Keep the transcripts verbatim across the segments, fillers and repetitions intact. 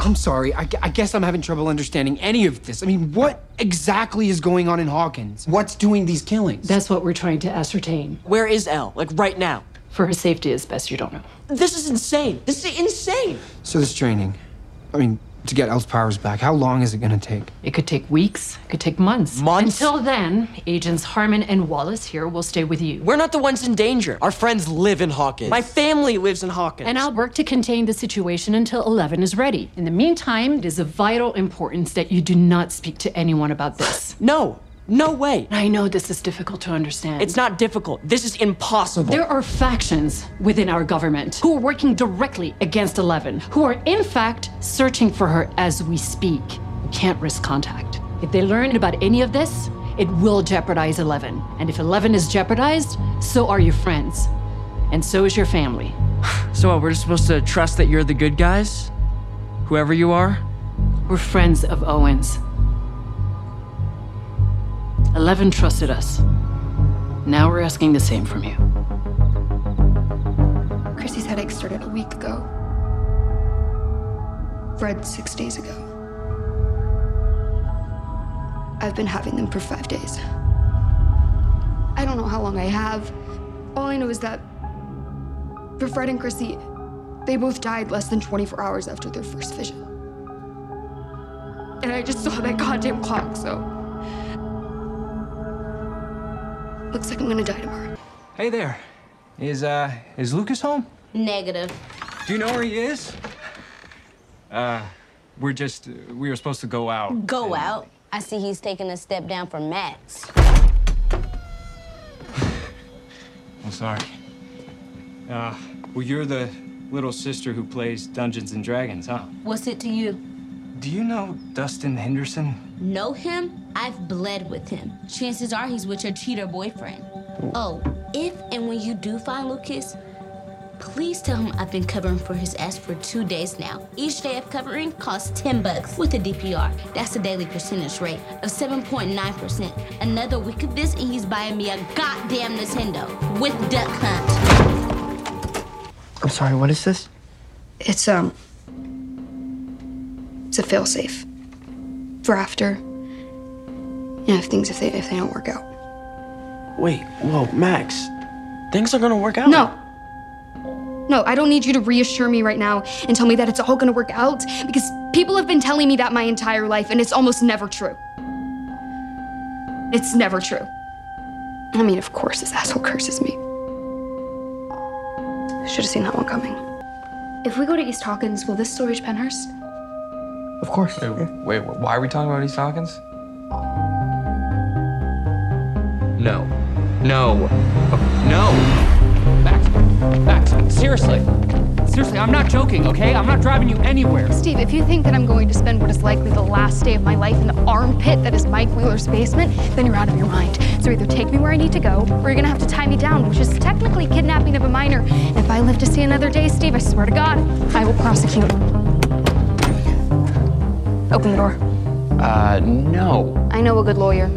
I'm sorry. I, I guess I'm having trouble understanding any of this. I mean, what exactly is going on in Hawkins? What's doing these killings? That's what we're trying to ascertain. Where is Elle? Like, right now? For her safety, as best you don't know. This is insane. This is insane. So this training, I mean, to get Elle's powers back, how long is it going to take? It could take weeks. It could take months. Months? Until then, Agents Harmon and Wallace here will stay with you. We're not the ones in danger. Our friends live in Hawkins. My family lives in Hawkins. And I'll work to contain the situation until Eleven is ready. In the meantime, it is of vital importance that you do not speak to anyone about this. No. No way. I know this is difficult to understand. It's not difficult. This is impossible. There are factions within our government who are working directly against Eleven, who are in fact searching for her as we speak. We can't risk contact. If they learn about any of this, it will jeopardize Eleven. And if Eleven is jeopardized, so are your friends. And so is your family. So uh, we're just supposed to trust that you're the good guys? Whoever you are? We're friends of Owen's. Eleven trusted us. Now we're asking the same from you. Chrissy's headache started a week ago. Fred six days ago. I've been having them for five days. I don't know how long I have. All I know is that for Fred and Chrissy, they both died less than twenty-four hours after their first vision. And I just saw that goddamn clock, so... Looks like I'm gonna die tomorrow. Hey there. Is, uh, is Lucas home? Negative. Do you know where he is? Uh, we're just, we were supposed to go out. Go and... out? I see he's taking a step down from Max. I'm sorry. Uh, well, you're the little sister who plays Dungeons and Dragons, huh? What's it to you? Do you know Dustin Henderson? Know him? I've bled with him. Chances are he's with your cheater boyfriend. Oh, if and when you do find Lucas, please tell him I've been covering for his ass for two days now. Each day of covering costs ten bucks with a D P R. That's a daily percentage rate of seven point nine percent. Another week of this and he's buying me a goddamn Nintendo with Duck Hunt. I'm sorry, what is this? It's, um... It's a fail-safe for after, you know, if things if they if they don't work out. Wait, whoa, Max, things are gonna work out. No, no, I don't need you to reassure me right now and tell me that it's all gonna work out because people have been telling me that my entire life and it's almost never true. It's never true. I mean, of course, this asshole curses me. Should have seen that one coming. If we go to East Hawkins, will this still reach Penhurst? Of course. Wait, wait, why are we talking about East Hawkins? No. No. No! Max, Max, seriously. Seriously, I'm not joking, okay? I'm not driving you anywhere. Steve, if you think that I'm going to spend what is likely the last day of my life in the armpit that is Mike Wheeler's basement, then you're out of your mind. So either take me where I need to go, or you're gonna have to tie me down, which is technically kidnapping of a minor. And if I live to see another day, Steve, I swear to God, I will prosecute. Open the door. Uh, no. I know a good lawyer.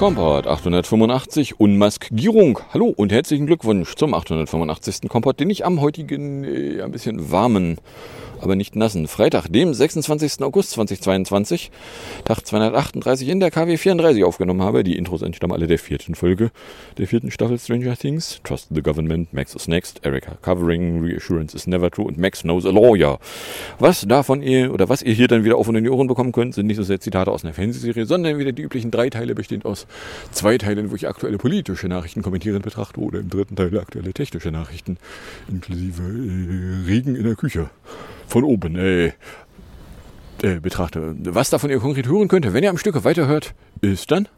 Kompott achthundertfünfundachtzig, Unmaskierung. Hallo und herzlichen Glückwunsch zum achthundertfünfundachtzigsten Kompott, den ich am heutigen, äh, ein bisschen warmen, aber nicht nassen Freitag, dem sechsundzwanzigsten August zweitausendzweiundzwanzig, Tag zweihundertachtunddreißig in der K W vierunddreißig aufgenommen habe. Die Intros entstammen alle der vierten Folge der vierten Staffel Stranger Things. Trust the Government, Max is next, Erica covering, Reassurance is never true und Max knows a lawyer. Was davon ihr, oder was ihr hier dann wieder auf und in die Ohren bekommen könnt, sind nicht so sehr Zitate aus einer Fernsehserie, sondern wieder die üblichen drei Teile, bestehend aus zwei Teilen, wo ich aktuelle politische Nachrichten kommentierend betrachte oder im dritten Teil aktuelle technische Nachrichten, inklusive äh, Regen in der Küche. Von oben, äh, äh, betrachte. Was davon ihr konkret hören könnt, wenn ihr am Stück weiterhört, ist dann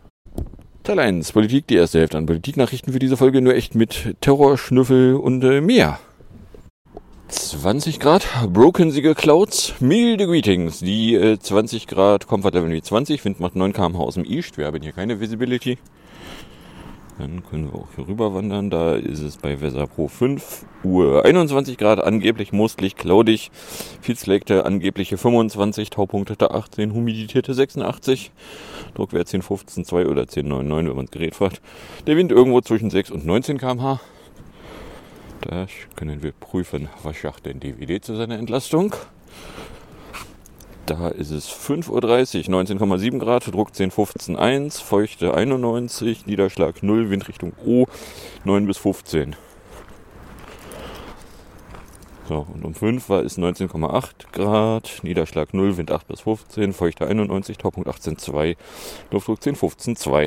Teil eins, Politik, die erste Hälfte an Politiknachrichten für diese Folge, nur echt mit Terrorschnüffel und äh, mehr. zwanzig Grad, brokensige Clouds, milde Greetings. Die äh, zwanzig Grad, Comfort Level wie zwanzig, Wind macht neun Kilometer pro Stunde aus dem East. Wir haben hier keine Visibility. Dann können wir auch hier rüber wandern. Da ist es bei Wetter Pro fünf Uhr einundzwanzig Grad, angeblich mostlich cloudig. Feelsleckte angebliche fünfundzwanzig, Taupunktete achtzehn, Humiditäte sechsundachtzig. Druckwert zehn Komma fünfzehn, zwei oder zehn Komma neunundneunzig, wenn man das Gerät fragt. Der Wind irgendwo zwischen sechs und neunzehn Kilometer pro Stunde. Das können wir prüfen. Was schafft denn D W D zu seiner Entlastung? Da ist es fünf Uhr dreißig, neunzehn Komma sieben Grad, Druck zehn Komma fünfzehn Komma eins, Feuchte einundneunzig, Niederschlag null, Windrichtung O, neun bis fünfzehn. So, und um fünf war es neunzehn Komma acht Grad, Niederschlag null, Wind acht bis fünfzehn, Feuchte einundneunzig, Taupunkt achtzehn Komma zwei, Luftdruck zehn Komma fünfzehn Komma zwei.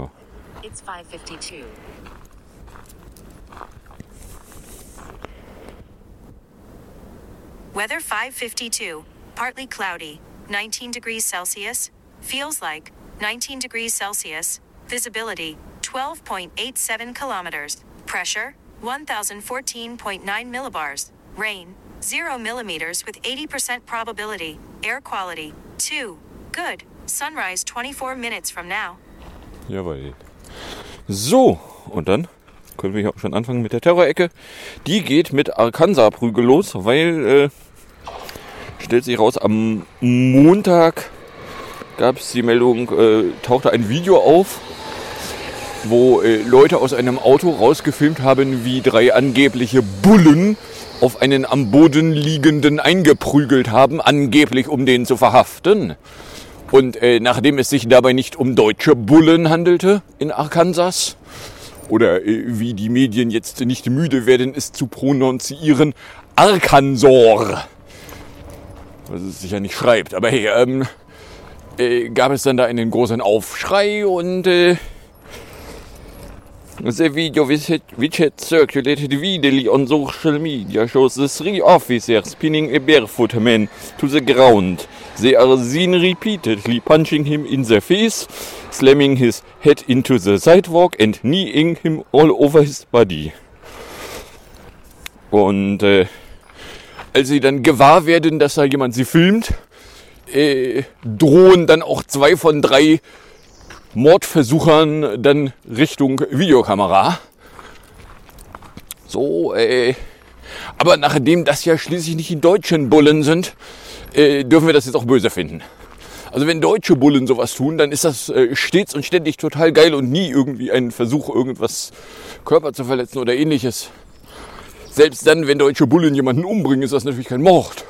Ja. It's five fifty-two. Weather five fifty-two, partly cloudy, nineteen degrees Celsius, feels like nineteen degrees Celsius, visibility twelve point eight seven kilometers, pressure one thousand fourteen point nine millibars, rain zero millimeters with eighty percent probability, air quality two, good, sunrise twenty-four minutes from now. Jawohl. So, und dann können wir hier auch schon anfangen mit der Terror-Ecke. Die geht mit Arkansas-Prügel los, weil... Äh, stellt sich raus, am Montag gab es die Meldung, äh, tauchte ein Video auf, wo äh, Leute aus einem Auto rausgefilmt haben, wie drei angebliche Bullen auf einen am Boden liegenden eingeprügelt haben, angeblich um den zu verhaften. Und äh, nachdem es sich dabei nicht um deutsche Bullen handelte in Arkansas, oder äh, wie die Medien jetzt nicht müde werden, es zu prononzieren, Arkansor. Was es sicher nicht schreibt, aber hey, ähm, äh, gab es dann da einen großen Aufschrei und äh, the video which had circulated widely on social media shows the three officers pinning a barefoot man to the ground. They are seen repeatedly punching him in the face, slamming his head into the sidewalk and kneeing him all over his body. Und äh, als sie dann gewahr werden, dass da jemand sie filmt, äh, drohen dann auch zwei von drei Mordversuchern dann Richtung Videokamera. So, äh, aber nachdem das ja schließlich nicht die deutschen Bullen sind, äh, dürfen wir das jetzt auch böse finden. Also wenn deutsche Bullen sowas tun, dann ist das äh, stets und ständig total geil und nie irgendwie ein Versuch, irgendwas Körper zu verletzen oder ähnliches. Selbst dann, wenn deutsche Bullen jemanden umbringen, ist das natürlich kein Mord.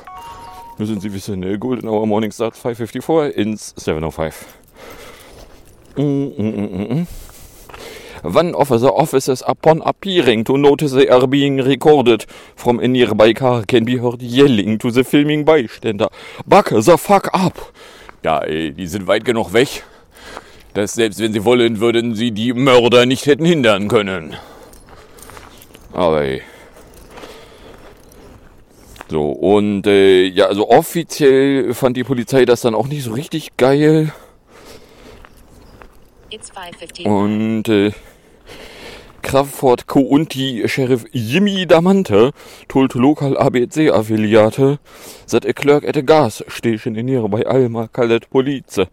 Müssen Sie wissen, ne? Golden Hour Morning Starts five fifty-four ins seven oh five. Mm, mm, mm, mm. One officer officers upon appearing to notice they are being recorded from a nearby car can be heard yelling to the filming bystander. Buck the fuck up! Ja, ey, die sind weit genug weg, dass selbst wenn sie wollen, würden sie die Mörder nicht hätten hindern können. Aber ey. So, und äh, ja, also offiziell fand die Polizei das dann auch nicht so richtig geil. Und äh, Crawford County Sheriff Jimmy Damante told local A B C affiliate that a clerk at a gas station in nearby Alma called police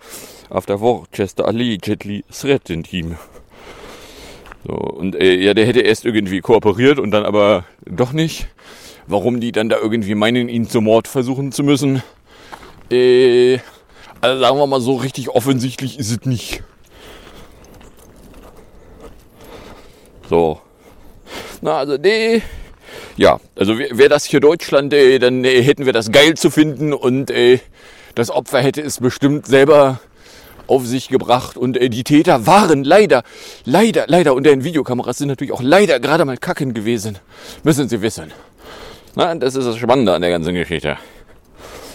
after Worcester allegedly threatened him. So, und äh, ja, der hätte erst irgendwie kooperiert und dann aber doch nicht. Warum die dann da irgendwie meinen, ihn zum Mord versuchen zu müssen. Äh, also sagen wir mal so, richtig offensichtlich ist es nicht. So. Na, also nee. Ja, also wäre das hier Deutschland, äh, dann äh, hätten wir das geil zu finden und äh, das Opfer hätte es bestimmt selber auf sich gebracht. Und äh, die Täter waren leider, leider, leider, und deren Videokameras sind natürlich auch leider gerade mal kacken gewesen. Müssen Sie wissen. Na, das ist das Spannende an der ganzen Geschichte.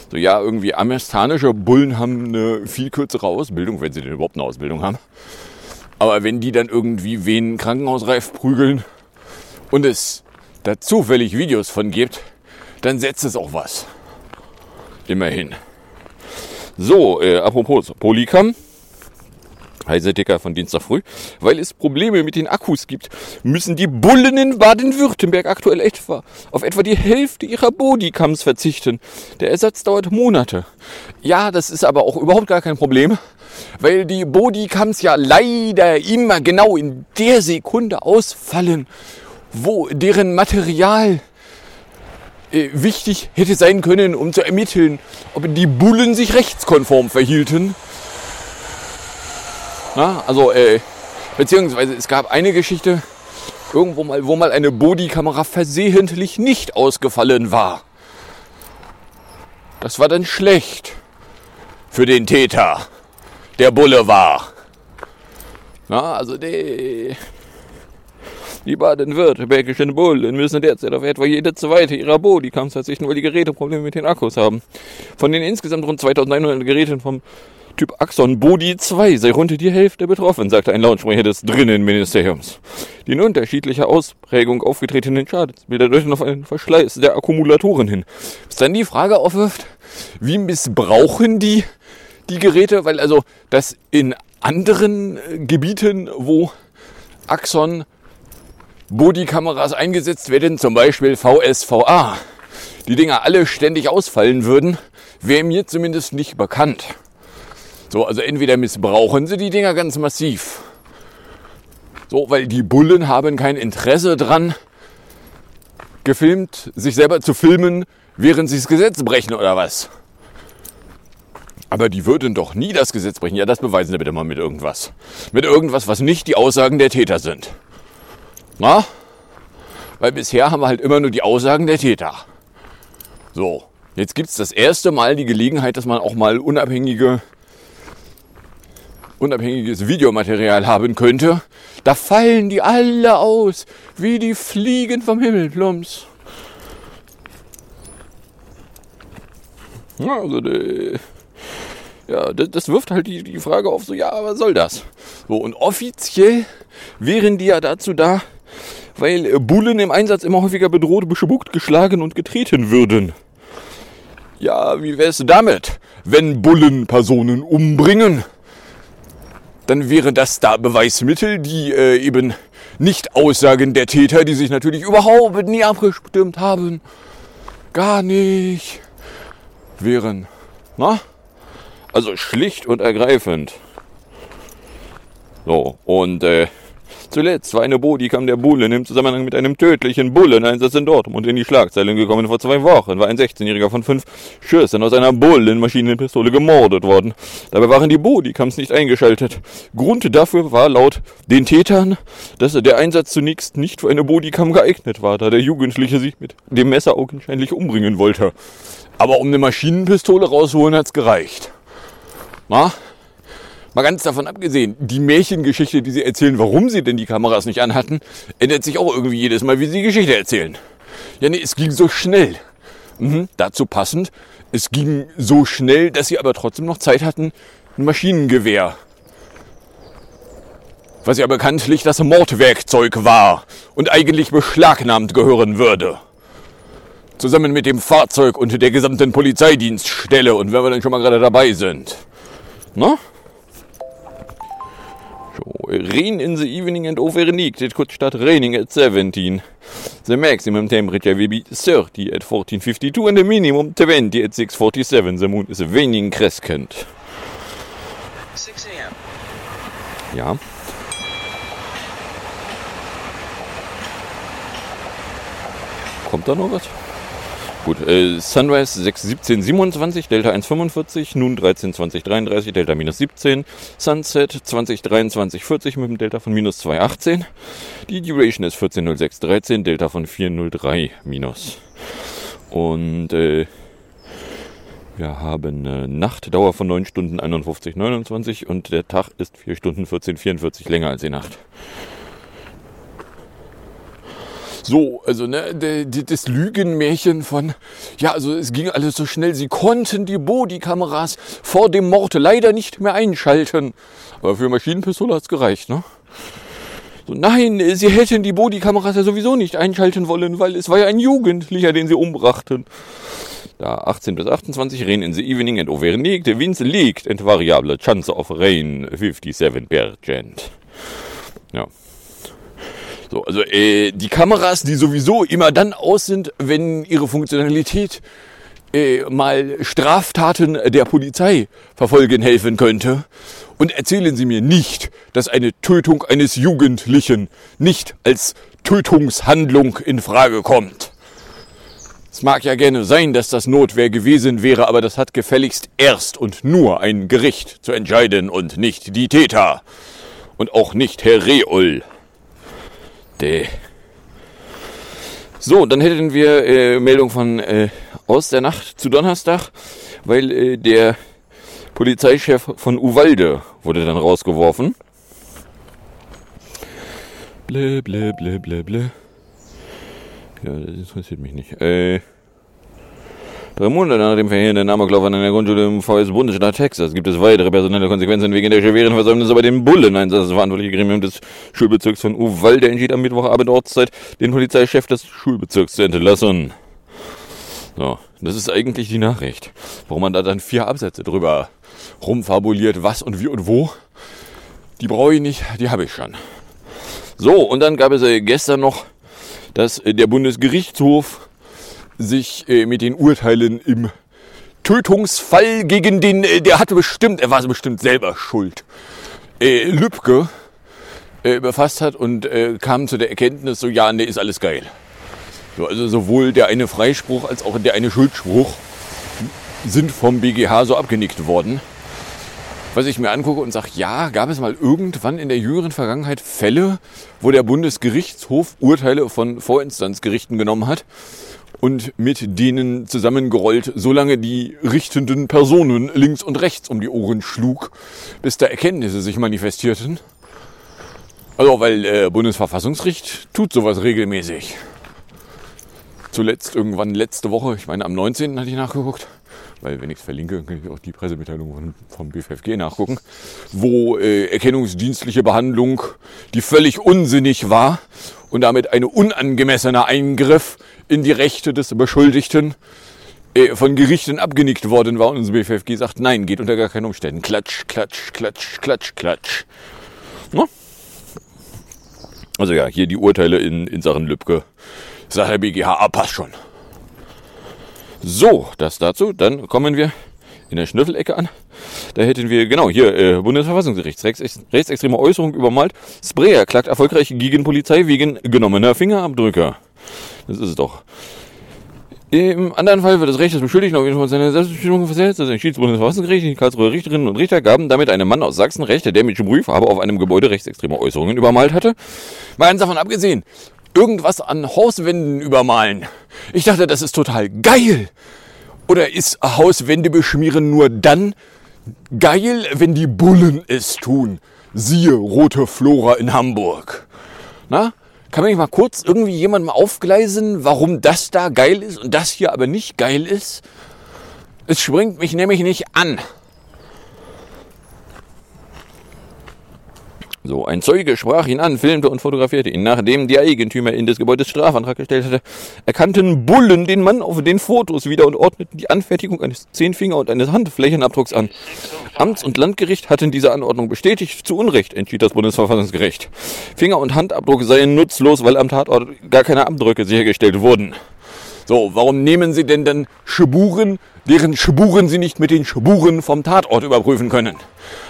So, ja, irgendwie amerikanische Bullen haben eine viel kürzere Ausbildung, wenn sie denn überhaupt eine Ausbildung haben. Aber wenn die dann irgendwie wen krankenhausreif prügeln und es da zufällig Videos von gibt, dann setzt es auch was. Immerhin. So, äh, apropos Polycam. Speiseticker von Dienstag früh. Weil es Probleme mit den Akkus gibt, müssen die Bullen in Baden-Württemberg aktuell etwa auf etwa die Hälfte ihrer Bodycams verzichten. Der Ersatz dauert Monate. Ja, das ist aber auch überhaupt gar kein Problem, weil die Bodycams ja leider immer genau in der Sekunde ausfallen, wo deren Material äh, wichtig hätte sein können, um zu ermitteln, ob die Bullen sich rechtskonform verhielten. Na, also, äh, beziehungsweise es gab eine Geschichte, irgendwo mal, wo mal eine Bodykamera versehentlich nicht ausgefallen war. Das war dann schlecht für den Täter, der Bulle war. Na, also, die... Die baden-württembergischen Bullen müssen derzeit auf etwa jede zweite ihrer Bodycams verzichten, weil die Geräte Probleme mit den Akkus haben. Von den insgesamt rund zweitausendeinhundert Geräten vom Typ Axon Body zwei sei rund die Hälfte betroffen, sagte ein Lautsprecher des Drinnenministeriums. Die in unterschiedlicher Ausprägung aufgetretenen Schadensbilder deuten auf einen Verschleiß der Akkumulatoren hin. Was dann die Frage aufwirft, wie missbrauchen die die Geräte? Weil also das in anderen Gebieten, wo Axon Bodykameras eingesetzt werden, zum Beispiel V S V A, die Dinger alle ständig ausfallen würden, wäre mir zumindest nicht bekannt. So, also entweder missbrauchen sie die Dinger ganz massiv, so, weil die Bullen haben kein Interesse dran, gefilmt, sich selber zu filmen, während sie das Gesetz brechen oder was. Aber die würden doch nie das Gesetz brechen. Ja, das beweisen sie bitte mal mit irgendwas. Mit irgendwas, was nicht die Aussagen der Täter sind. Na? Weil bisher haben wir halt immer nur die Aussagen der Täter. So, jetzt gibt es das erste Mal die Gelegenheit, dass man auch mal unabhängige, unabhängiges Videomaterial haben könnte. Da fallen die alle aus, wie die Fliegen vom Himmel, plumps. Ja, also die, ja, das, das wirft halt die, die Frage auf, so, ja, was soll das? So, und offiziell wären die ja dazu da, weil Bullen im Einsatz immer häufiger bedroht, bespuckt, geschlagen und getreten würden. Ja, wie wär's damit? Wenn Bullen Personen umbringen, dann wäre das da Beweismittel, die äh, eben nicht Aussagen der Täter, die sich natürlich überhaupt nie abgestimmt haben, gar nicht wären. Na? Also schlicht und ergreifend. So, und äh, zuletzt war eine Bodycam der Bullen im Zusammenhang mit einem tödlichen Bulleneinsatz in Dortmund in die Schlagzeilen gekommen. Vor zwei Wochen war ein sechzehnjähriger von fünf Schüssen aus einer Bullenmaschinenpistole gemordet worden. Dabei waren die Bodycams nicht eingeschaltet. Grund dafür war laut den Tätern, dass der Einsatz zunächst nicht für eine Bodycam geeignet war, da der Jugendliche sich mit dem Messer augenscheinlich umbringen wollte. Aber um eine Maschinenpistole rausholen, hat's gereicht. Na? Mal ganz davon abgesehen, die Märchengeschichte, die sie erzählen, warum sie denn die Kameras nicht anhatten, ändert sich auch irgendwie jedes Mal, wie sie die Geschichte erzählen. Ja, nee, es ging so schnell. Mhm, dazu passend, es ging so schnell, dass sie aber trotzdem noch Zeit hatten, ein Maschinengewehr. Was ja bekanntlich das Mordwerkzeug war und eigentlich beschlagnahmt gehören würde. Zusammen mit dem Fahrzeug und der gesamten Polizeidienststelle und wenn wir dann schon mal gerade dabei sind. Na? Rain in the evening and overnight, it could start raining at seventeen. The maximum temperature will be thirty at fourteen fifty-two and the minimum twenty at six forty-seven. The moon is waning crescent. six a.m. Ja. Kommt da noch was? Gut, äh, Sunrise sechs siebzehn siebenundzwanzig, Delta eins fünfundvierzig, Noon dreizehn zwanzig dreiunddreißig, Delta minus siebzehn, Sunset zwanzig dreiundzwanzig vierzig mit dem Delta von minus zwei achtzehn. Die Duration ist vierzehn null sechs dreizehn, Delta von vier null drei minus. Und äh, wir haben eine Nachtdauer von neun Stunden einundfünfzig neunundzwanzig und der Tag ist vier Stunden vierzehn vierundvierzig länger als die Nacht. So, also ne, das Lügenmärchen von, ja, also es ging alles so schnell, sie konnten die Bodykameras vor dem Mord leider nicht mehr einschalten. Aber für Maschinenpistole hat's gereicht, ne? So, nein, sie hätten die Bodykameras ja sowieso nicht einschalten wollen, weil es war ja ein Jugendlicher, den sie umbrachten. Da achtzehn bis achtundzwanzig, rain in the evening and over night, the winds leaked and variable chance of rain fifty-seven percent. Ja. So, also äh, die Kameras, die sowieso immer dann aus sind, wenn ihre Funktionalität äh, mal Straftaten der Polizei verfolgen helfen könnte. Und erzählen Sie mir nicht, dass eine Tötung eines Jugendlichen nicht als Tötungshandlung in Frage kommt. Es mag ja gerne sein, dass das Notwehr gewesen wäre, aber das hat gefälligst erst und nur ein Gericht zu entscheiden und nicht die Täter. Und auch nicht Herr Reul. Däh. So, dann hätten wir äh, Meldung von äh, aus der Nacht zu Donnerstag, weil äh, der Polizeichef von Uwalde wurde dann rausgeworfen. Blä, blä, blä, blä, blä. Ja, das interessiert mich nicht. Äh, drei Monate nach dem verheerenden Amoklauf an einer Grundschule im V S Bundesstaat Texas gibt es weitere personelle Konsequenzen wegen der schweren Versäumnisse bei dem Bulleneinsatz. Das verantwortliche Gremium des Schulbezirks von Uwalde entschied am Mittwochabend Ortszeit, den Polizeichef des Schulbezirks zu entlassen. So, das ist eigentlich die Nachricht. Warum man da dann vier Absätze drüber rumfabuliert, was und wie und wo, die brauche ich nicht, die habe ich schon. So, und dann gab es äh, gestern noch, dass der Bundesgerichtshof sich äh, mit den Urteilen im Tötungsfall gegen den, äh, der hatte bestimmt, er war bestimmt selber schuld, äh, Lübcke äh, befasst hat und äh, kam zu der Erkenntnis, so ja, nee, ist alles geil. So, also sowohl der eine Freispruch als auch der eine Schuldspruch sind vom B G H so abgenickt worden. Was ich mir angucke und sage, ja, gab es mal irgendwann in der jüngeren Vergangenheit Fälle, wo der Bundesgerichtshof Urteile von Vorinstanzgerichten genommen hat und mit denen zusammengerollt, solange die richtenden Personen links und rechts um die Ohren schlug, bis da Erkenntnisse sich manifestierten. Also, weil äh, Bundesverfassungsgericht tut sowas regelmäßig. Zuletzt irgendwann letzte Woche, ich meine am neunzehnten hatte ich nachgeguckt, weil wenn ich es verlinke, kann ich auch die Pressemitteilung von, vom B F G nachgucken, wo äh, erkennungsdienstliche Behandlung, die völlig unsinnig war und damit ein unangemessener Eingriff in die Rechte des Beschuldigten äh, von Gerichten abgenickt worden war und unser B F G sagt, nein, geht unter gar keinen Umständen. Klatsch, klatsch, klatsch, klatsch, klatsch. Na? Also ja, hier die Urteile in, in Sachen Lübcke. Sagt der B G H, ah, passt schon. So, das dazu. Dann kommen wir in der Schnüffelecke an. Da hätten wir, genau, hier, äh, Bundesverfassungsgericht. Rechts, rechtsextreme Äußerung übermalt. Sprayer klagt erfolgreich gegen Polizei wegen genommener Fingerabdrücke. Das ist es doch. Im anderen Fall wird das Recht des Beschuldigten auf jeden Fall seine Selbstbestimmung versetzt. Das entschied das Bundesverfassungsgericht. Die Karlsruher Richterinnen und Richter gaben damit einem Mann aus Sachsen Rechte, der mit Sprühfarbe auf einem Gebäude rechtsextreme Äußerungen übermalt hatte. Mal ganz davon abgesehen, irgendwas an Hauswänden übermalen. Ich dachte, das ist total geil. Oder ist Hauswände beschmieren nur dann geil, wenn die Bullen es tun? Siehe Rote Flora in Hamburg. Na, kann mir nicht mal kurz irgendwie jemand mal aufgleisen, warum das da geil ist und das hier aber nicht geil ist? Es springt mich nämlich nicht an. So, ein Zeuge sprach ihn an, filmte und fotografierte ihn. Nachdem die Eigentümerin des Gebäudes Strafantrag gestellt hatte, erkannten Bullen den Mann auf den Fotos wieder und ordneten die Anfertigung eines Zehnfinger- und eines Handflächenabdrucks an. Amts- und Landgericht hatten diese Anordnung bestätigt. Zu Unrecht entschied das Bundesverfassungsgericht. Finger- und Handabdruck seien nutzlos, weil am Tatort gar keine Abdrücke sichergestellt wurden. So, warum nehmen Sie denn dann Spuren, deren Spuren Sie nicht mit den Spuren vom Tatort überprüfen können?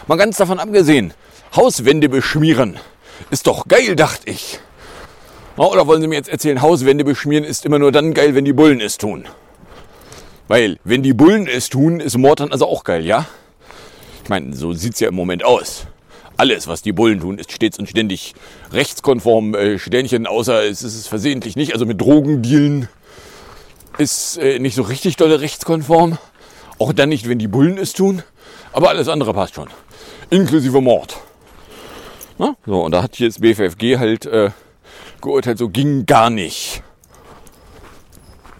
Mal ganz davon abgesehen, Hauswände beschmieren ist doch geil, dachte ich. Oder wollen Sie mir jetzt erzählen, Hauswände beschmieren ist immer nur dann geil, wenn die Bullen es tun? Weil, wenn die Bullen es tun, ist Mord dann also auch geil, ja? Ich meine, so sieht's ja im Moment aus. Alles, was die Bullen tun, ist stets und ständig rechtskonform, äh, Sternchen, außer es ist es versehentlich nicht. Also mit Drogendealen ist äh, nicht so richtig doll rechtskonform. Auch dann nicht, wenn die Bullen es tun. Aber alles andere passt schon. Inklusive Mord. Na, so, und da hat hier das B F G halt äh, geurteilt, so ging gar nicht.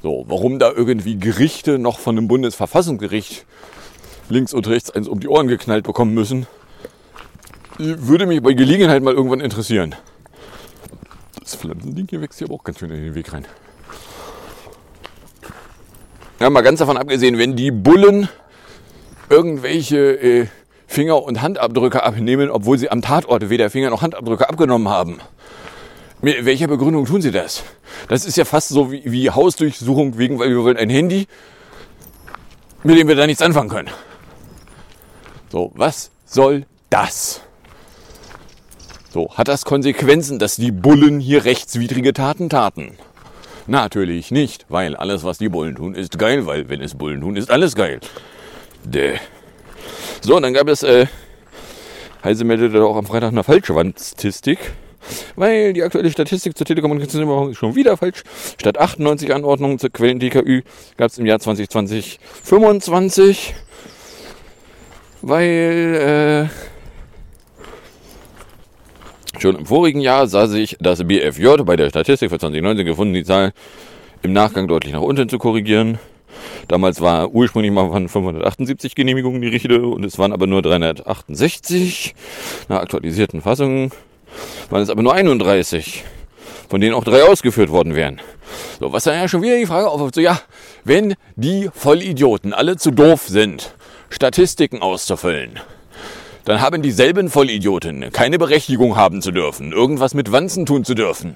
So, warum da irgendwie Gerichte noch von einem Bundesverfassungsgericht links und rechts eins um die Ohren geknallt bekommen müssen, würde mich bei Gelegenheit mal irgendwann interessieren. Das Pflanzending hier wächst hier aber auch ganz schön in den Weg rein. Ja, Ja, mal ganz davon abgesehen, wenn die Bullen irgendwelche äh, Finger- und Handabdrücke abnehmen, obwohl sie am Tatort weder Finger- noch Handabdrücke abgenommen haben. Mit welcher Begründung tun sie das? Das ist ja fast so wie, wie Hausdurchsuchung wegen, weil wir wollen ein Handy, mit dem wir da nichts anfangen können. So, was soll das? So, hat das Konsequenzen, dass die Bullen hier rechtswidrige Taten taten? Natürlich nicht, weil alles, was die Bullen tun, ist geil, weil wenn es Bullen tun, ist alles geil. Däh. So, dann gab es, äh, Heise meldete auch am Freitag eine falsche Wandstatistik, weil die aktuelle Statistik zur Telekommunikationsüberwachung ist schon wieder falsch. Statt achtundneunzig Anordnungen zur Quellen-T K Ü gab es im Jahr zwanzig zwanzig fünfundzwanzig, weil, äh, schon im vorigen Jahr sah sich das B F J bei der Statistik für zwanzig neunzehn gefunden, die Zahl im Nachgang deutlich nach unten zu korrigieren. Damals war ursprünglich mal von fünfhundertachtundsiebzig Genehmigungen die Rede und es waren aber nur dreihundertachtundsechzig. Nach aktualisierten Fassungen waren es aber nur einunddreißig, von denen auch drei ausgeführt worden wären. So, was dann ja schon wieder die Frage aufwirft, so ja, wenn die Vollidioten alle zu doof sind, Statistiken auszufüllen, dann haben dieselben Vollidioten keine Berechtigung haben zu dürfen, irgendwas mit Wanzen tun zu dürfen.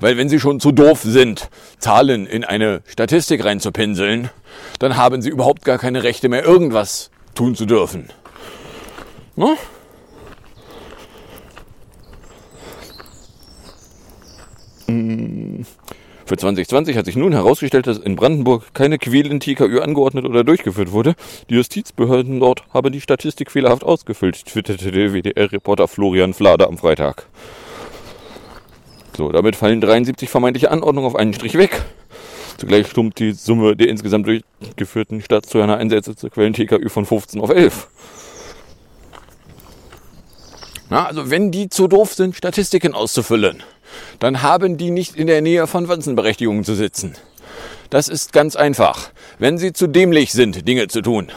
Weil wenn sie schon zu doof sind, Zahlen in eine Statistik reinzupinseln, dann haben sie überhaupt gar keine Rechte mehr, irgendwas tun zu dürfen. Ne? Für zwanzig zwanzig hat sich nun herausgestellt, dass in Brandenburg keine Quellen-T K Ü angeordnet oder durchgeführt wurde. Die Justizbehörden dort haben die Statistik fehlerhaft ausgefüllt, twitterte der W D R-Reporter Florian Flader am Freitag. So, damit fallen dreiundsiebzig vermeintliche Anordnungen auf einen Strich weg. Zugleich stumpft die Summe der insgesamt durchgeführten Staatstrojaner-Einsätze zur Quellen-T K Ü von fünfzehn auf elf. Na, also wenn die zu doof sind, Statistiken auszufüllen, dann haben die nicht in der Nähe von Wanzenberechtigungen zu sitzen. Das ist ganz einfach. Wenn sie zu dämlich sind, Dinge zu tun,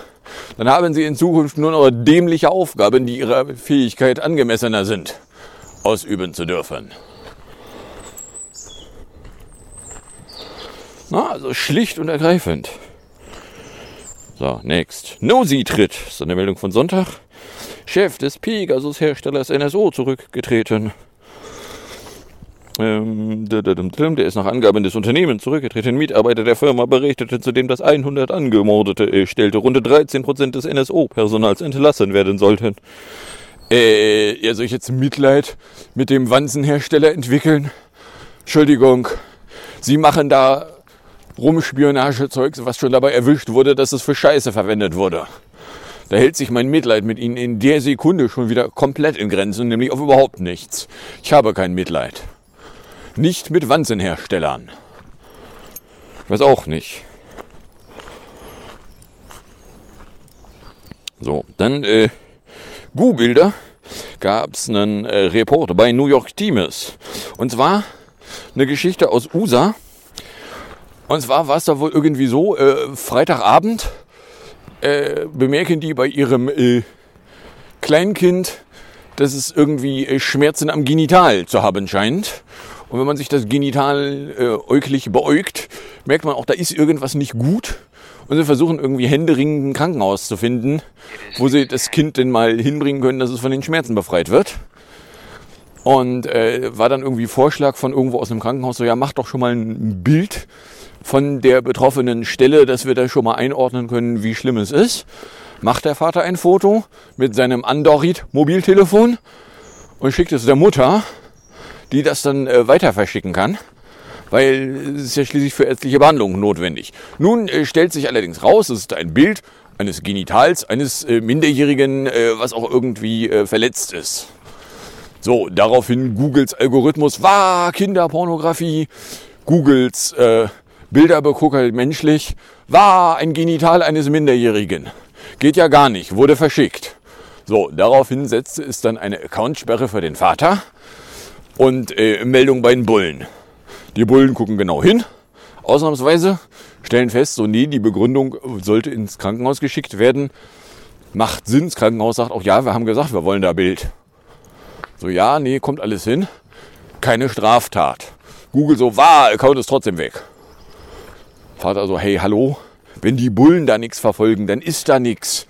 dann haben sie in Zukunft nur noch dämliche Aufgaben, die ihrer Fähigkeit angemessener sind, ausüben zu dürfen. Na, also schlicht und ergreifend. So, next. Nosy-Tritt ist eine Meldung von Sonntag. Chef des Pegasus-Herstellers N S O zurückgetreten. Der ist nach Angaben des Unternehmens zurückgetreten. Mitarbeiter der Firma berichtete zudem, dass hundert Angemordete stellte, rund dreizehn Prozent des N S O-Personals entlassen werden sollten. Äh, ja, soll ich jetzt Mitleid mit dem Wanzenhersteller entwickeln? Entschuldigung, Sie machen da Rumspionagezeugs, was schon dabei erwischt wurde, dass es für Scheiße verwendet wurde. Da hält sich mein Mitleid mit Ihnen in der Sekunde schon wieder komplett in Grenzen, nämlich auf überhaupt nichts. Ich habe kein Mitleid. Nicht mit Wanzenherstellern. Ich weiß auch nicht. So, dann äh, Google-Bilder gab es einen äh, Report bei New York Times. Und zwar eine Geschichte aus U S A. Und zwar war es da wohl irgendwie so, äh, Freitagabend äh, bemerken die bei ihrem äh, Kleinkind, dass es irgendwie äh, Schmerzen am Genital zu haben scheint. Und wenn man sich das Genital äh, äuglich beäugt, merkt man auch, da ist irgendwas nicht gut. Und sie versuchen irgendwie händeringend ein Krankenhaus zu finden, wo sie das Kind denn mal hinbringen können, dass es von den Schmerzen befreit wird. Und äh, war dann irgendwie Vorschlag von irgendwo aus einem Krankenhaus, so ja, mach doch schon mal ein Bild von der betroffenen Stelle, dass wir da schon mal einordnen können, wie schlimm es ist. Macht der Vater ein Foto mit seinem Android-Mobiltelefon und schickt es der Mutter, die das dann äh, weiter verschicken kann, weil es ist ja schließlich für ärztliche Behandlung notwendig. Nun äh, stellt sich allerdings raus, es ist ein Bild eines Genitals, eines äh, Minderjährigen, äh, was auch irgendwie äh, verletzt ist. So, daraufhin Googles Algorithmus, war Kinderpornografie, Googles äh, Bilderbegucker menschlich, war ein Genital eines Minderjährigen. Geht ja gar nicht, wurde verschickt. So, daraufhin setzte es dann eine Accountsperre für den Vater, und äh, Meldung bei den Bullen. Die Bullen gucken genau hin, ausnahmsweise, stellen fest, so nee, die Begründung sollte ins Krankenhaus geschickt werden. Macht Sinn, das Krankenhaus sagt auch, ja, wir haben gesagt, wir wollen da Bild. So, ja, nee, kommt alles hin. Keine Straftat. Google so, war, Account ist trotzdem weg. Vater so, hey, hallo, wenn die Bullen da nichts verfolgen, dann ist da nichts.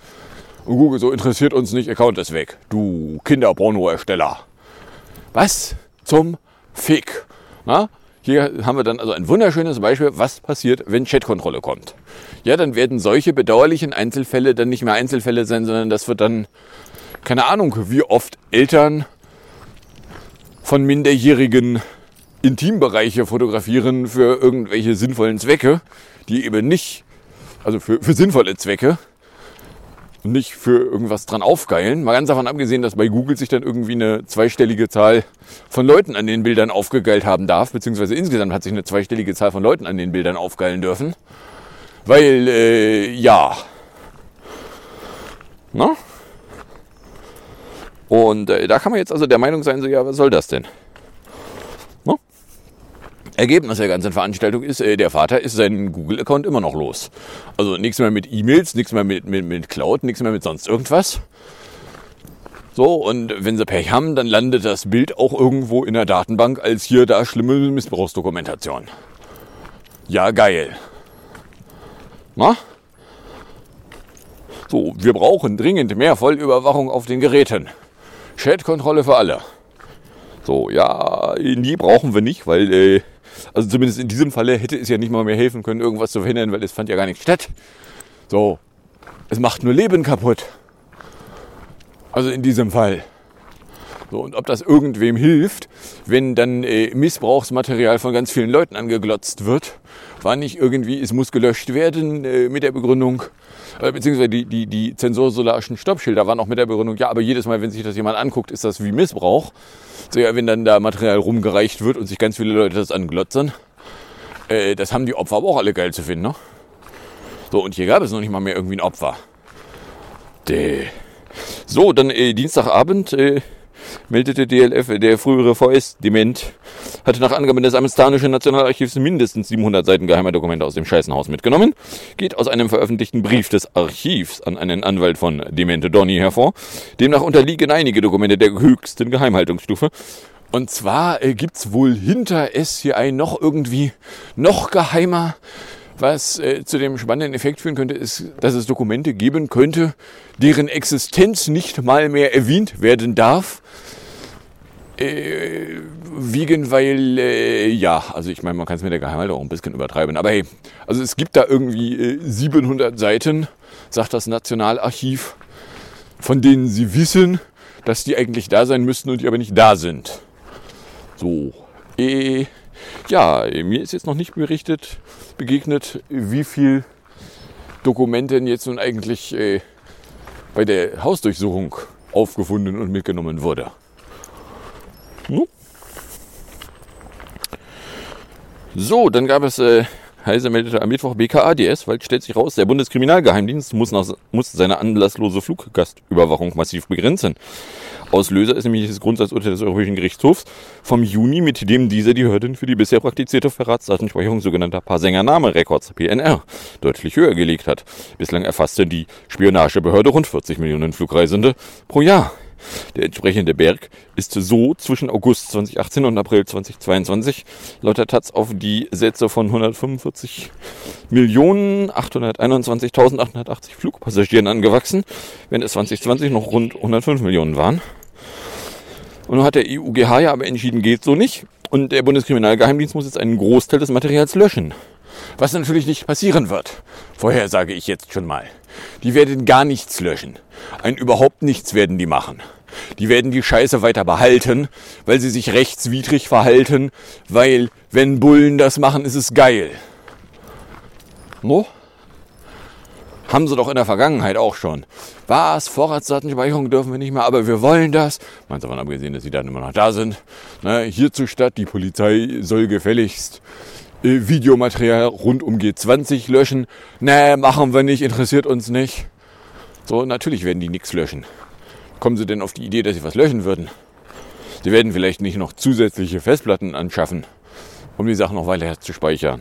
Und Google so, interessiert uns nicht, Account ist weg. Du Kinderporno-Ersteller. Was zum Fick? Na? Hier haben wir dann also ein wunderschönes Beispiel, was passiert, wenn Chatkontrolle kommt. Ja, dann werden solche bedauerlichen Einzelfälle dann nicht mehr Einzelfälle sein, sondern das wird dann, keine Ahnung, wie oft Eltern von Minderjährigen Intimbereiche fotografieren für irgendwelche sinnvollen Zwecke, die eben nicht, also für, für sinnvolle Zwecke, nicht für irgendwas dran aufgeilen. Mal ganz davon abgesehen, dass bei Google sich dann irgendwie eine zweistellige Zahl von Leuten an den Bildern aufgegeilt haben darf, beziehungsweise insgesamt hat sich eine zweistellige Zahl von Leuten an den Bildern aufgeilen dürfen. Weil, äh, ja. Na? Und äh, da kann man jetzt also der Meinung sein, so, ja, was soll das denn? Na? Ergebnis der ganzen Veranstaltung ist, äh, der Vater ist seinen Google-Account immer noch los. Also nichts mehr mit E-Mails, nichts mehr mit, mit, mit Cloud, nichts mehr mit sonst irgendwas. So, und wenn sie Pech haben, dann landet das Bild auch irgendwo in der Datenbank als hier da schlimme Missbrauchsdokumentation. Ja, geil. Na? So, wir brauchen dringend mehr Vollüberwachung auf den Geräten. Chatkontrolle für alle. So, ja, die brauchen wir nicht, weil, äh, also zumindest in diesem Falle hätte es ja nicht mal mehr helfen können, irgendwas zu verhindern, weil es fand ja gar nicht statt. So, es macht nur Leben kaputt. Also in diesem Fall. So, und ob das irgendwem hilft, wenn dann äh, Missbrauchsmaterial von ganz vielen Leuten angeglotzt wird, war nicht irgendwie, es muss gelöscht werden äh, mit der Begründung, äh, beziehungsweise die, die, die zensursolarischen Stoppschilder waren auch mit der Begründung, ja, aber jedes Mal, wenn sich das jemand anguckt, ist das wie Missbrauch. So, ja, wenn dann da Material rumgereicht wird und sich ganz viele Leute das anglotzen, äh, das haben die Opfer aber auch alle geil zu finden, ne? So, und hier gab es noch nicht mal mehr irgendwie ein Opfer. Däh. So, dann äh, Dienstagabend, äh, meldete D L F, der frühere V S-Dement, hatte nach Angaben des amerikanischen Nationalarchivs mindestens siebenhundert Seiten geheimer Dokumente aus dem Scheißenhaus mitgenommen. Geht aus einem veröffentlichten Brief des Archivs an einen Anwalt von Demente Donny hervor. Demnach unterliegen einige Dokumente der höchsten Geheimhaltungsstufe. Und zwar äh, gibt's wohl hinter S C I noch irgendwie noch geheimer, was äh, zu dem spannenden Effekt führen könnte, ist, dass es Dokumente geben könnte, deren Existenz nicht mal mehr erwähnt werden darf. Äh, wegen, weil, äh, ja, also ich meine, man kann es mit der Geheimhaltung auch ein bisschen übertreiben. Aber hey, also es gibt da irgendwie äh, siebenhundert Seiten, sagt das Nationalarchiv, von denen sie wissen, dass die eigentlich da sein müssten und die aber nicht da sind. So, äh... Ja, mir ist jetzt noch nicht berichtet, begegnet, wie viel Dokumente jetzt nun eigentlich äh, bei der Hausdurchsuchung aufgefunden und mitgenommen wurde. Hm? So, dann gab es, äh, Heise meldete am Mittwoch B K A D S, weil stellt sich raus, der Bundeskriminalgeheimdienst muss, nach, muss seine anlasslose Fluggastüberwachung massiv begrenzen. Auslöser ist nämlich das Grundsatzurteil des Europäischen Gerichtshofs vom Juni, mit dem dieser die Hürden für die bisher praktizierte Verratsdatenspeicherung sogenannter Passenger-name records P N R deutlich höher gelegt hat. Bislang erfasste die Spionagebehörde rund vierzig Millionen Flugreisende pro Jahr. Der entsprechende Berg ist so zwischen August zweitausendachtzehn und April zweitausendzweiundzwanzig laut der Taz auf die Sätze von hundertfünfundvierzig Millionen achthunderteinundzwanzigtausendachthundertachtzig Flugpassagieren angewachsen, wenn es zweitausendzwanzig noch rund hundertfünf Millionen waren. Und nun hat der E U G H ja aber entschieden, geht so nicht. Und der Bundeskriminalgeheimdienst muss jetzt einen Großteil des Materials löschen. Was natürlich nicht passieren wird. Vorher sage ich jetzt schon mal. Die werden gar nichts löschen. Ein überhaupt nichts werden die machen. Die werden die Scheiße weiter behalten, weil sie sich rechtswidrig verhalten, weil, wenn Bullen das machen, ist es geil. No? Haben sie doch in der Vergangenheit auch schon. Was? Vorratsdatenspeicherung dürfen wir nicht mehr, aber wir wollen das. Man hat davon abgesehen, dass sie dann immer noch da sind. Na, hierzu statt, die Polizei soll gefälligst äh, Videomaterial rund um G zwanzig löschen. Nee, machen wir nicht, interessiert uns nicht. So, natürlich werden die nichts löschen. Kommen sie denn auf die Idee, dass sie was löschen würden? Sie werden vielleicht nicht noch zusätzliche Festplatten anschaffen, um die Sachen noch weiter zu speichern.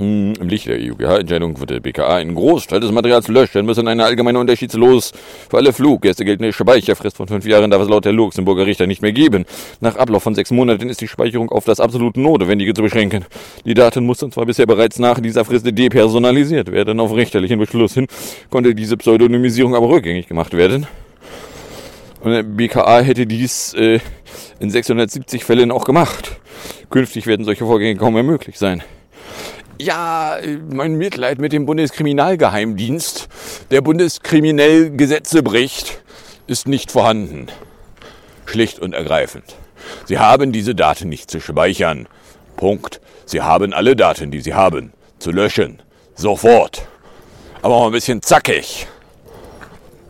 Im Lichte der E U G H-Entscheidung wird der B K A einen Großteil des Materials löschen müssen. Eine allgemeine unterschiedslos für alle Fluggäste geltende Speicherfrist von fünf Jahren darf es laut der Luxemburger Richter nicht mehr geben. Nach Ablauf von sechs Monaten ist die Speicherung auf das absolut Notwendige zu beschränken. Die Daten mussten zwar bisher bereits nach dieser Frist depersonalisiert werden. Auf richterlichen Beschluss hin konnte diese Pseudonymisierung aber rückgängig gemacht werden. Und der B K A hätte dies äh, in sechshundertsiebzig Fällen auch gemacht. Künftig werden solche Vorgänge kaum mehr möglich sein. Ja, mein Mitleid mit dem Bundeskriminalgeheimdienst, der bundeskriminell Gesetze bricht, ist nicht vorhanden. Schlicht und ergreifend. Sie haben diese Daten nicht zu speichern. Punkt. Sie haben alle Daten, die Sie haben, zu löschen. Sofort. Aber auch ein bisschen zackig.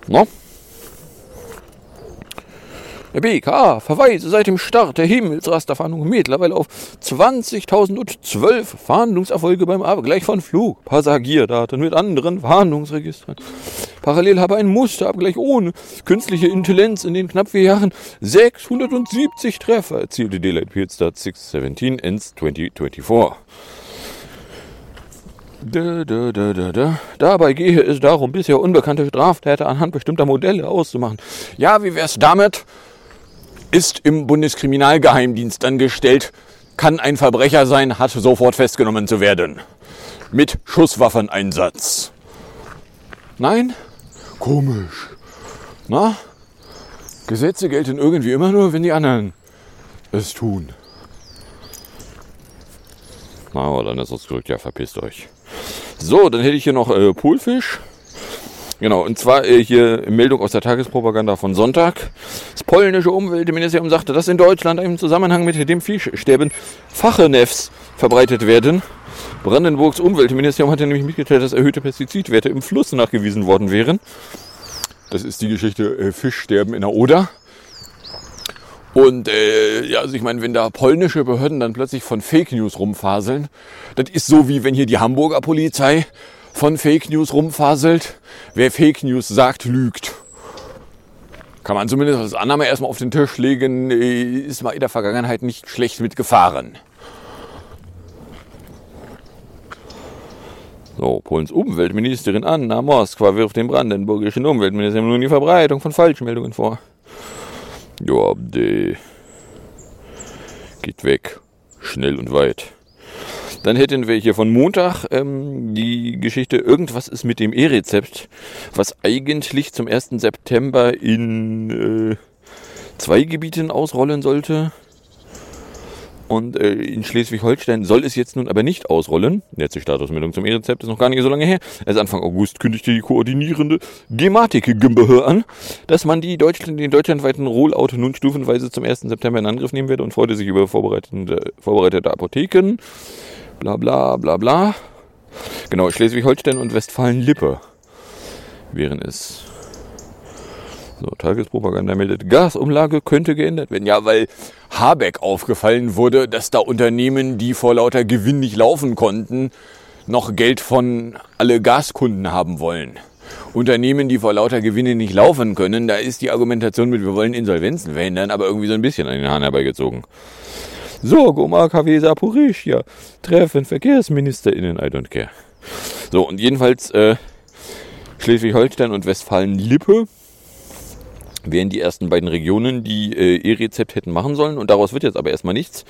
No? Der B K A verweise seit dem Start der Himmelsrasterfahndung mittlerweile auf zwanzigtausendzwölf Fahndungserfolge beim Abgleich von Flugpassagierdaten mit anderen Fahndungsregistern. Parallel habe ein Musterabgleich ohne künstliche Intelligenz in den knapp vier Jahren sechshundertsiebzig Treffer erzielte. Daylight Period Starts sechs siebzehn ends zwanzig vierundzwanzig. Da, da, da, da, da. Dabei gehe es darum, bisher unbekannte Straftäter anhand bestimmter Modelle auszumachen. Ja, wie wär's damit? Ist im Bundeskriminalgeheimdienst angestellt, kann ein Verbrecher sein, hat sofort festgenommen zu werden. Mit Schusswaffeneinsatz. Nein? Komisch. Na? Gesetze gelten irgendwie immer nur, wenn die anderen es tun. Na, aber dann ist es gedrückt, ja, verpisst euch. So, dann hätte ich hier noch äh, Poolfisch. Genau, und zwar äh, hier Meldung aus der Tagespropaganda von Sonntag. Das polnische Umweltministerium sagte, dass in Deutschland im Zusammenhang mit dem Fischsterben Fachenefs verbreitet werden. Brandenburgs Umweltministerium hatte nämlich mitgeteilt, dass erhöhte Pestizidwerte im Fluss nachgewiesen worden wären. Das ist die Geschichte äh, Fischsterben in der Oder. Und äh, ja, also ich meine, wenn da polnische Behörden dann plötzlich von Fake News rumfaseln, das ist so, wie wenn hier die Hamburger Polizei von Fake News rumfaselt. Wer Fake News sagt, lügt. Kann man zumindest als Annahme erstmal auf den Tisch legen, ist mal in der Vergangenheit nicht schlecht mitgefahren. So, Polens Umweltministerin Anna Moskwa wirft dem brandenburgischen Umweltministerium nun die Verbreitung von Falschmeldungen vor. Ja, der geht weg, schnell und weit. Dann hätten wir hier von Montag ähm, die Geschichte, irgendwas ist mit dem E-Rezept, was eigentlich zum ersten September in äh, zwei Gebieten ausrollen sollte. Und äh, in Schleswig-Holstein soll es jetzt nun aber nicht ausrollen. Letzte Statusmeldung zum E-Rezept ist noch gar nicht so lange her. Also Anfang August kündigte die koordinierende Gematik-Gmbehör an, dass man die Deutschland, den deutschlandweiten Rollout nun stufenweise zum ersten September in Angriff nehmen werde und freute sich über vorbereitende, vorbereitete Apotheken. Bla bla bla bla. Genau, Schleswig-Holstein und Westfalen-Lippe wären es. So, Tagespropaganda meldet, Gasumlage könnte geändert werden. Ja, weil Habeck aufgefallen wurde, dass da Unternehmen, die vor lauter Gewinn nicht laufen konnten, noch Geld von alle Gaskunden haben wollen. Unternehmen, die vor lauter Gewinne nicht laufen können, da ist die Argumentation mit, wir wollen Insolvenzen verhindern, aber irgendwie so ein bisschen an den Haaren herbeigezogen. So, Goma K W Saporischia, Treffen VerkehrsministerInnen, I don't care. So, und jedenfalls äh, Schleswig-Holstein und Westfalen-Lippe wären die ersten beiden Regionen, die äh, E-Rezept hätten machen sollen. Und daraus wird jetzt aber erstmal nichts,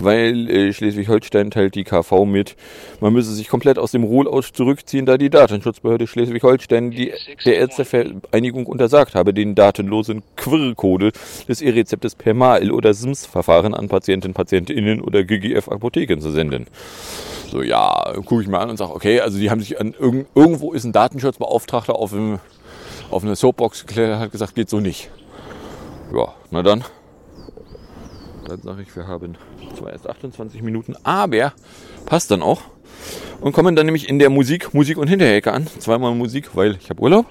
weil äh, Schleswig-Holstein teilt die K V mit, man müsse sich komplett aus dem Rollout zurückziehen, da die Datenschutzbehörde Schleswig-Holstein die, der Ärztevereinigung untersagt habe, den datenlosen Quirlcode des E-Rezeptes per Mail oder S I M S-Verfahren an Patienten, PatientInnen oder G G F-Apotheken zu senden. So, ja, gucke ich mal an und sage, okay, also die haben sich an, irg- irgendwo ist ein Datenschutzbeauftragter auf dem auf eine Soapbox geklärt, hat gesagt, geht so nicht. Ja, na dann. Dann sage ich, wir haben zwar erst achtundzwanzig Minuten, aber passt dann auch. Und kommen dann nämlich in der Musik, Musik und Hinterhecke an. Zweimal Musik, weil ich habe Urlaub.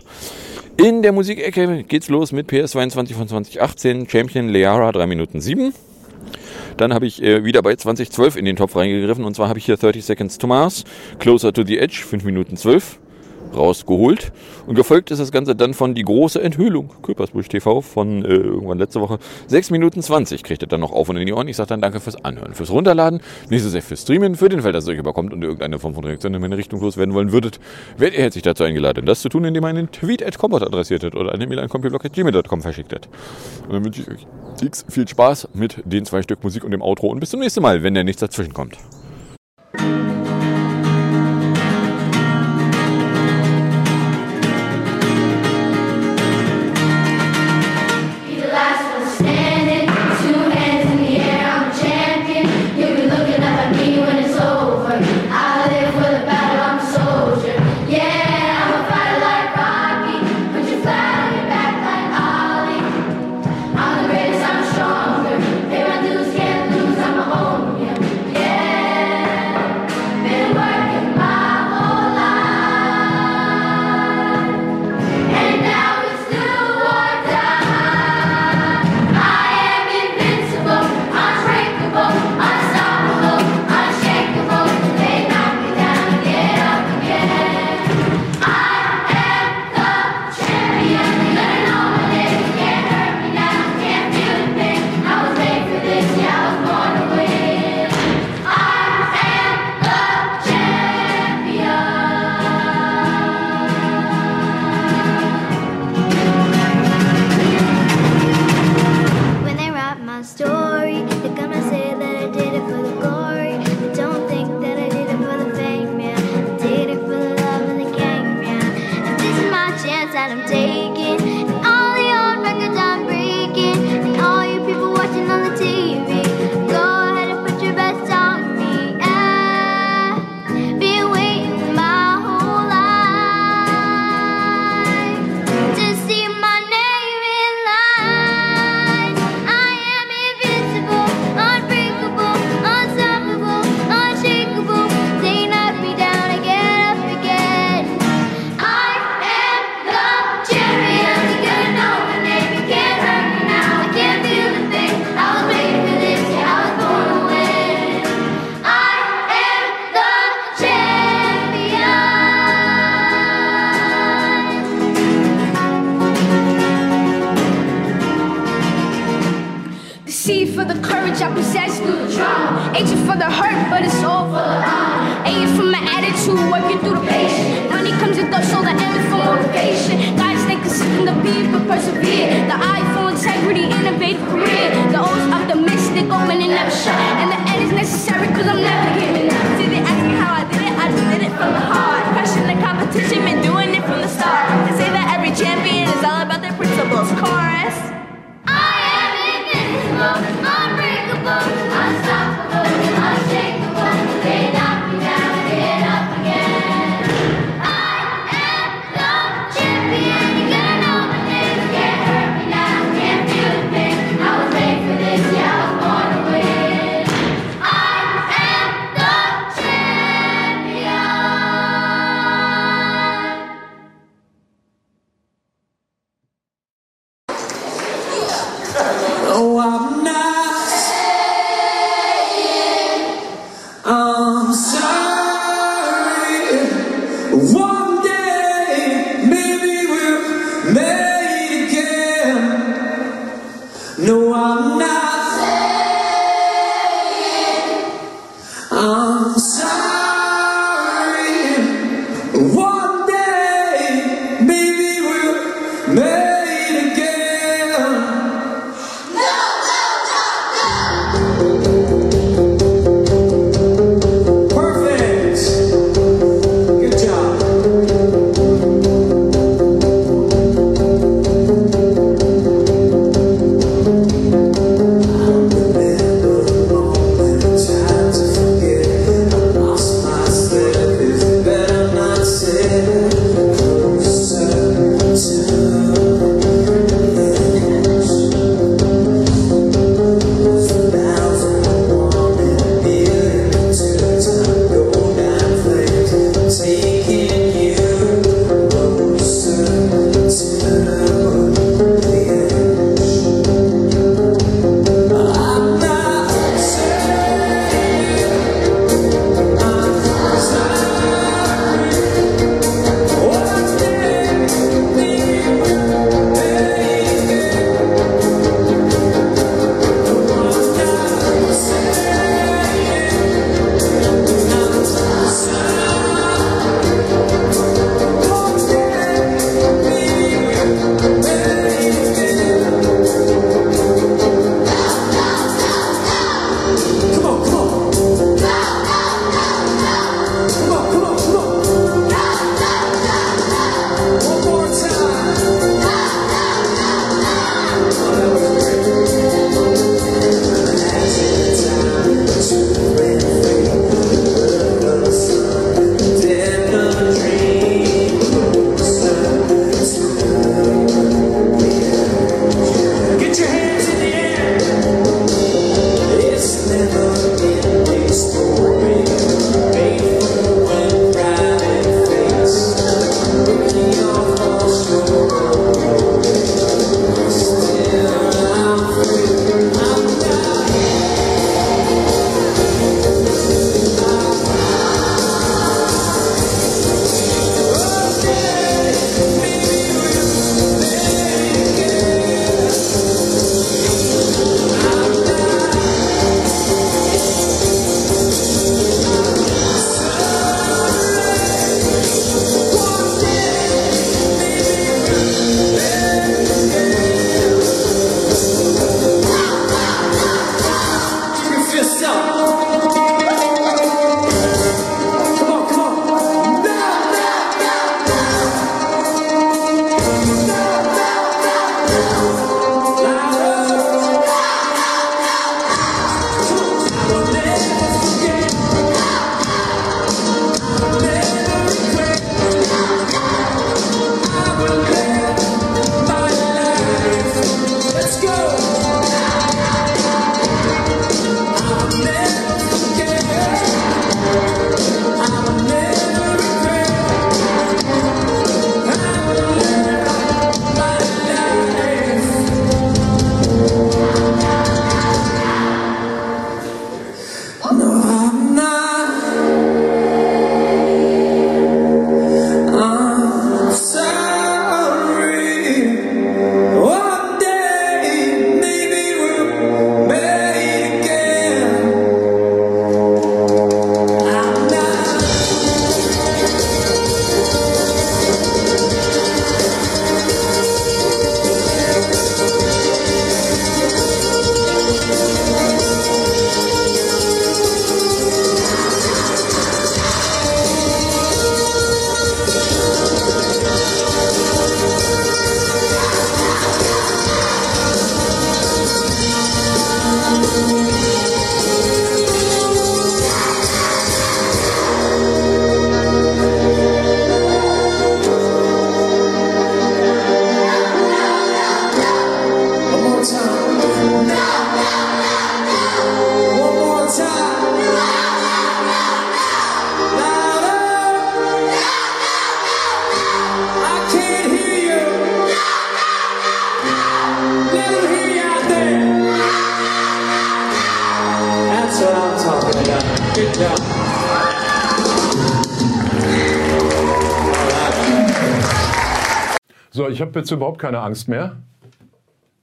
In der Musikecke geht's los mit P S zweiundzwanzig von zwanzig achtzehn, Champion Leara drei Minuten sieben. Dann habe ich äh, wieder bei zwanzig zwölf in den Topf reingegriffen. Und zwar habe ich hier thirty Seconds to Mars, Closer to the Edge, fünf Minuten zwölf. rausgeholt. Und gefolgt ist das Ganze dann von Die große Enthüllung, Köpersbrüch T V, von äh, irgendwann letzte Woche. sechs Minuten zwanzig kriegt er dann noch auf und in die Ohren. Ich sage dann danke fürs Anhören, fürs Runterladen, nicht so sehr fürs Streamen, für den Fall, dass es euch überkommt und irgendeine Form von Reaktion in meine Richtung loswerden wollen würdet. Wer ihr sich dazu eingeladen, das zu tun, indem ihr einen Tweet at Kompot adressiert hat oder eine Mail an kompiblock at gmail punkt com verschickt hat. Und dann wünsche ich euch X viel Spaß mit den zwei Stück Musik und dem Outro und bis zum nächsten Mal, wenn der nichts dazwischen kommt. So, ich habe jetzt überhaupt keine Angst mehr.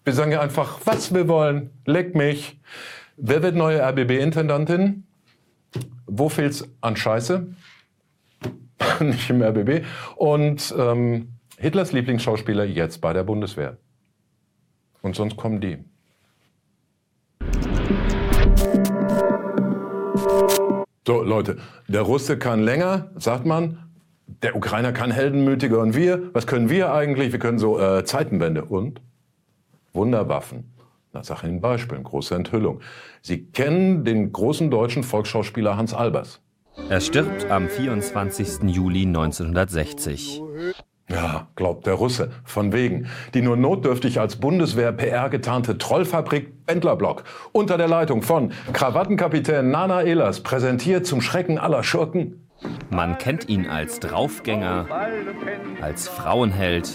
Wir sagen ja einfach, was wir wollen, leck mich. Wer wird neue R B B-Intendantin? Wo fehlt's an Scheiße? Nicht im R B B. Und ähm, Hitlers Lieblingsschauspieler jetzt bei der Bundeswehr. Und sonst kommen die. So, Leute, der Russe kann länger, sagt man. Der Ukrainer kann heldenmütiger und wir, was können wir eigentlich? Wir können so äh, Zeitenwende und Wunderwaffen. Na, sag Ihnen ein Beispiel, eine große Enthüllung. Sie kennen den großen deutschen Volksschauspieler Hans Albers. Er stirbt am vierundzwanzigsten Juli neunzehnhundertsechzig. Ja, glaubt der Russe, von wegen. Die nur notdürftig als Bundeswehr-P R getarnte Trollfabrik Bendlerblock unter der Leitung von Krawattenkapitän Nana Ehlers präsentiert zum Schrecken aller Schurken. Man kennt ihn als Draufgänger, als Frauenheld,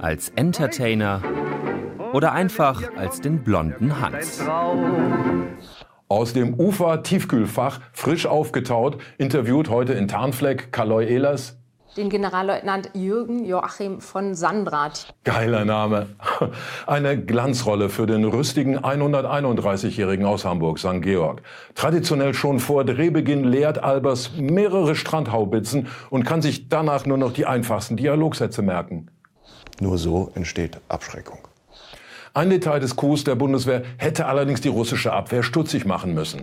als Entertainer oder einfach als den blonden Hans. Aus dem Ufer-Tiefkühlfach, frisch aufgetaut, interviewt heute in Tarnfleck Kaloy Ehlers den Generalleutnant Jürgen Joachim von Sandrath. Geiler Name. Eine Glanzrolle für den rüstigen hunderteinunddreißigjährigen aus Hamburg, Sankt Georg. Traditionell schon vor Drehbeginn leert Albers mehrere Strandhaubitzen und kann sich danach nur noch die einfachsten Dialogsätze merken. Nur so entsteht Abschreckung. Ein Detail des Coups der Bundeswehr hätte allerdings die russische Abwehr stutzig machen müssen.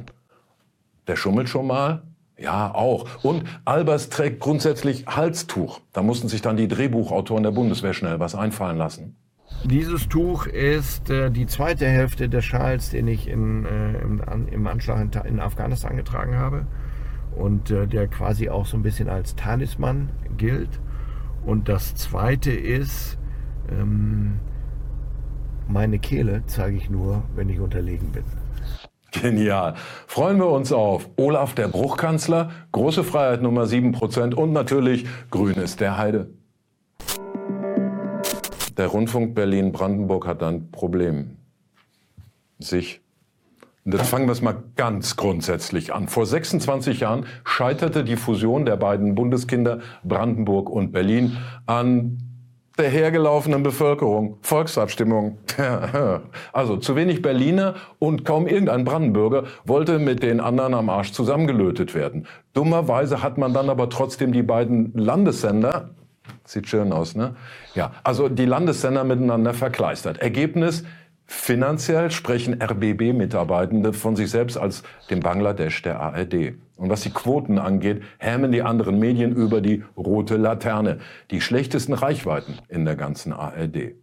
Der schummelt schon mal? Ja, auch. Und Albers trägt grundsätzlich Halstuch. Da mussten sich dann die Drehbuchautoren der Bundeswehr schnell was einfallen lassen. Dieses Tuch ist äh, die zweite Hälfte des Schals, den ich in, äh, im, an, im Anschlag in, in Afghanistan getragen habe. Und äh, der quasi auch so ein bisschen als Talisman gilt. Und das zweite ist, ähm, meine Kehle zeige ich nur, wenn ich unterlegen bin. Genial. Freuen wir uns auf Olaf der Bruchkanzler, Große Freiheit Nummer sieben Prozent und natürlich Grün ist der Heide. Der Rundfunk Berlin-Brandenburg hat ein Problem. Sich. Und jetzt fangen wir es mal ganz grundsätzlich an. Vor sechsundzwanzig Jahren scheiterte die Fusion der beiden Bundeskinder Brandenburg und Berlin an der hergelaufenen Bevölkerung, Volksabstimmung. Also zu wenig Berliner und kaum irgendein Brandenburger wollte mit den anderen am Arsch zusammengelötet werden. Dummerweise hat man dann aber trotzdem die beiden Landessender, sieht schön aus, ne? Ja, also die Landessender miteinander verkleistert. Ergebnis, finanziell sprechen R B B-Mitarbeitende von sich selbst als dem Bangladesch der A R D. Und was die Quoten angeht, hämmen die anderen Medien über die rote Laterne. Die schlechtesten Reichweiten in der ganzen A R D.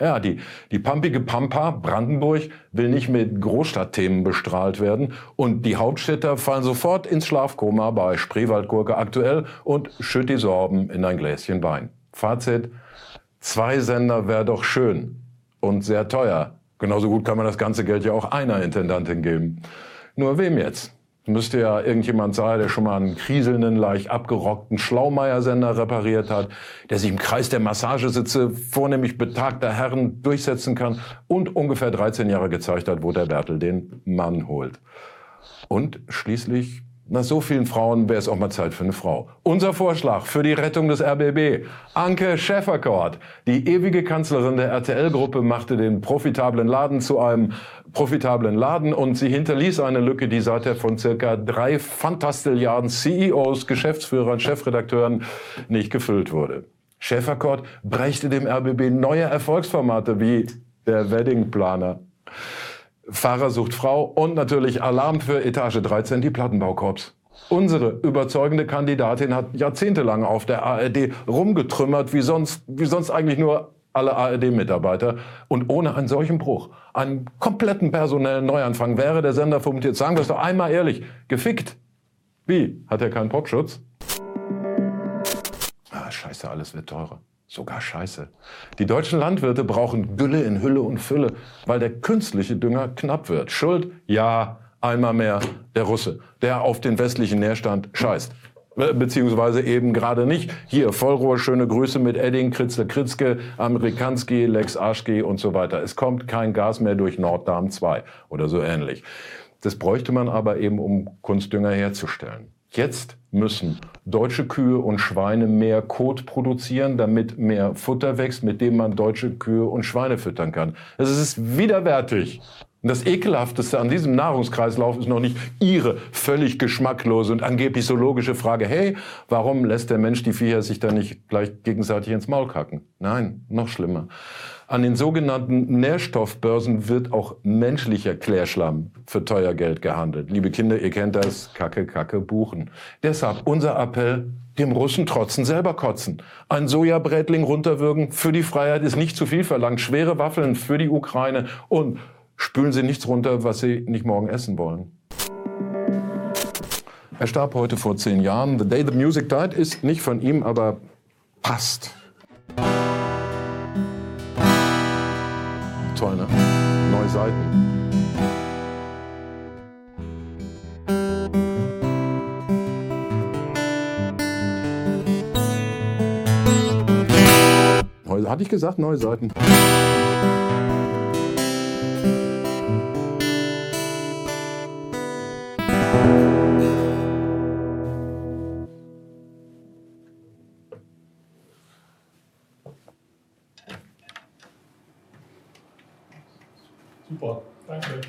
Ja, die, die pampige Pampa Brandenburg will nicht mit Großstadtthemen bestrahlt werden. Und die Hauptstädter fallen sofort ins Schlafkoma bei Spreewaldgurke aktuell und schütt die Sorben in ein Gläschen Wein. Fazit, zwei Sender wäre doch schön und sehr teuer. Genauso gut kann man das ganze Geld ja auch einer Intendantin geben. Nur wem jetzt? Müsste ja irgendjemand sein, der schon mal einen kriselnden, leicht abgerockten Schlaumeier-Sender repariert hat, der sich im Kreis der Massagesitze vornehmlich betagter Herren durchsetzen kann und ungefähr dreizehn Jahre gezeigt hat, wo der Bertel den Mann holt. Und schließlich, nach so vielen Frauen wäre es auch mal Zeit für eine Frau. Unser Vorschlag für die Rettung des R B B. Anke Schäferkort, die ewige Kanzlerin der R T L-Gruppe, machte den profitablen Laden zu einem profitablen Laden und sie hinterließ eine Lücke, die seither von circa drei Fantastilliarden C E Os, Geschäftsführern, Chefredakteuren nicht gefüllt wurde. Schäferkort brächte dem R B B neue Erfolgsformate wie der Weddingplaner. Fahrer sucht Frau und natürlich Alarm für Etage dreizehn, die Plattenbaukorps. Unsere überzeugende Kandidatin hat jahrzehntelang auf der A R D rumgetrümmert, wie sonst, wie sonst eigentlich nur alle A R D-Mitarbeiter. Und ohne einen solchen Bruch, einen kompletten personellen Neuanfang, wäre der Sender vom Tier, sagen wir es doch einmal ehrlich, gefickt. Wie? Hat er keinen Popschutz? Ah, scheiße, alles wird teurer. Sogar Scheiße. Die deutschen Landwirte brauchen Gülle in Hülle und Fülle, weil der künstliche Dünger knapp wird. Schuld? Ja, einmal mehr der Russe, der auf den westlichen Nährstand scheißt. Beziehungsweise eben gerade nicht. Hier, Vollrohr, schöne Grüße mit Edding, Kritzle, Kritzke, Amerikanski, Lex Arschki und so weiter. Es kommt kein Gas mehr durch Norddarm zwei oder so ähnlich. Das bräuchte man aber eben, um Kunstdünger herzustellen. Jetzt müssen deutsche Kühe und Schweine mehr Kot produzieren, damit mehr Futter wächst, mit dem man deutsche Kühe und Schweine füttern kann. Das ist widerwärtig. Und das Ekelhafteste an diesem Nahrungskreislauf ist noch nicht Ihre völlig geschmacklose und angeblich so logische Frage, hey, warum lässt der Mensch die Viecher sich da nicht gleich gegenseitig ins Maul kacken? Nein, noch schlimmer. An den sogenannten Nährstoffbörsen wird auch menschlicher Klärschlamm für teuer Geld gehandelt. Liebe Kinder, ihr kennt das, Kacke, Kacke, buchen. Deshalb unser Appell, dem Russen trotzen, selber kotzen. Ein Sojabrätling runterwürgen für die Freiheit ist nicht zu viel verlangt. Schwere Waffeln für die Ukraine und spülen Sie nichts runter, was Sie nicht morgen essen wollen. Er starb heute vor zehn Jahren. The Day the Music Died ist nicht von ihm, aber passt. Toll, ne? Neue Seiten. Hatte ich gesagt, neue Seiten. Super, danke.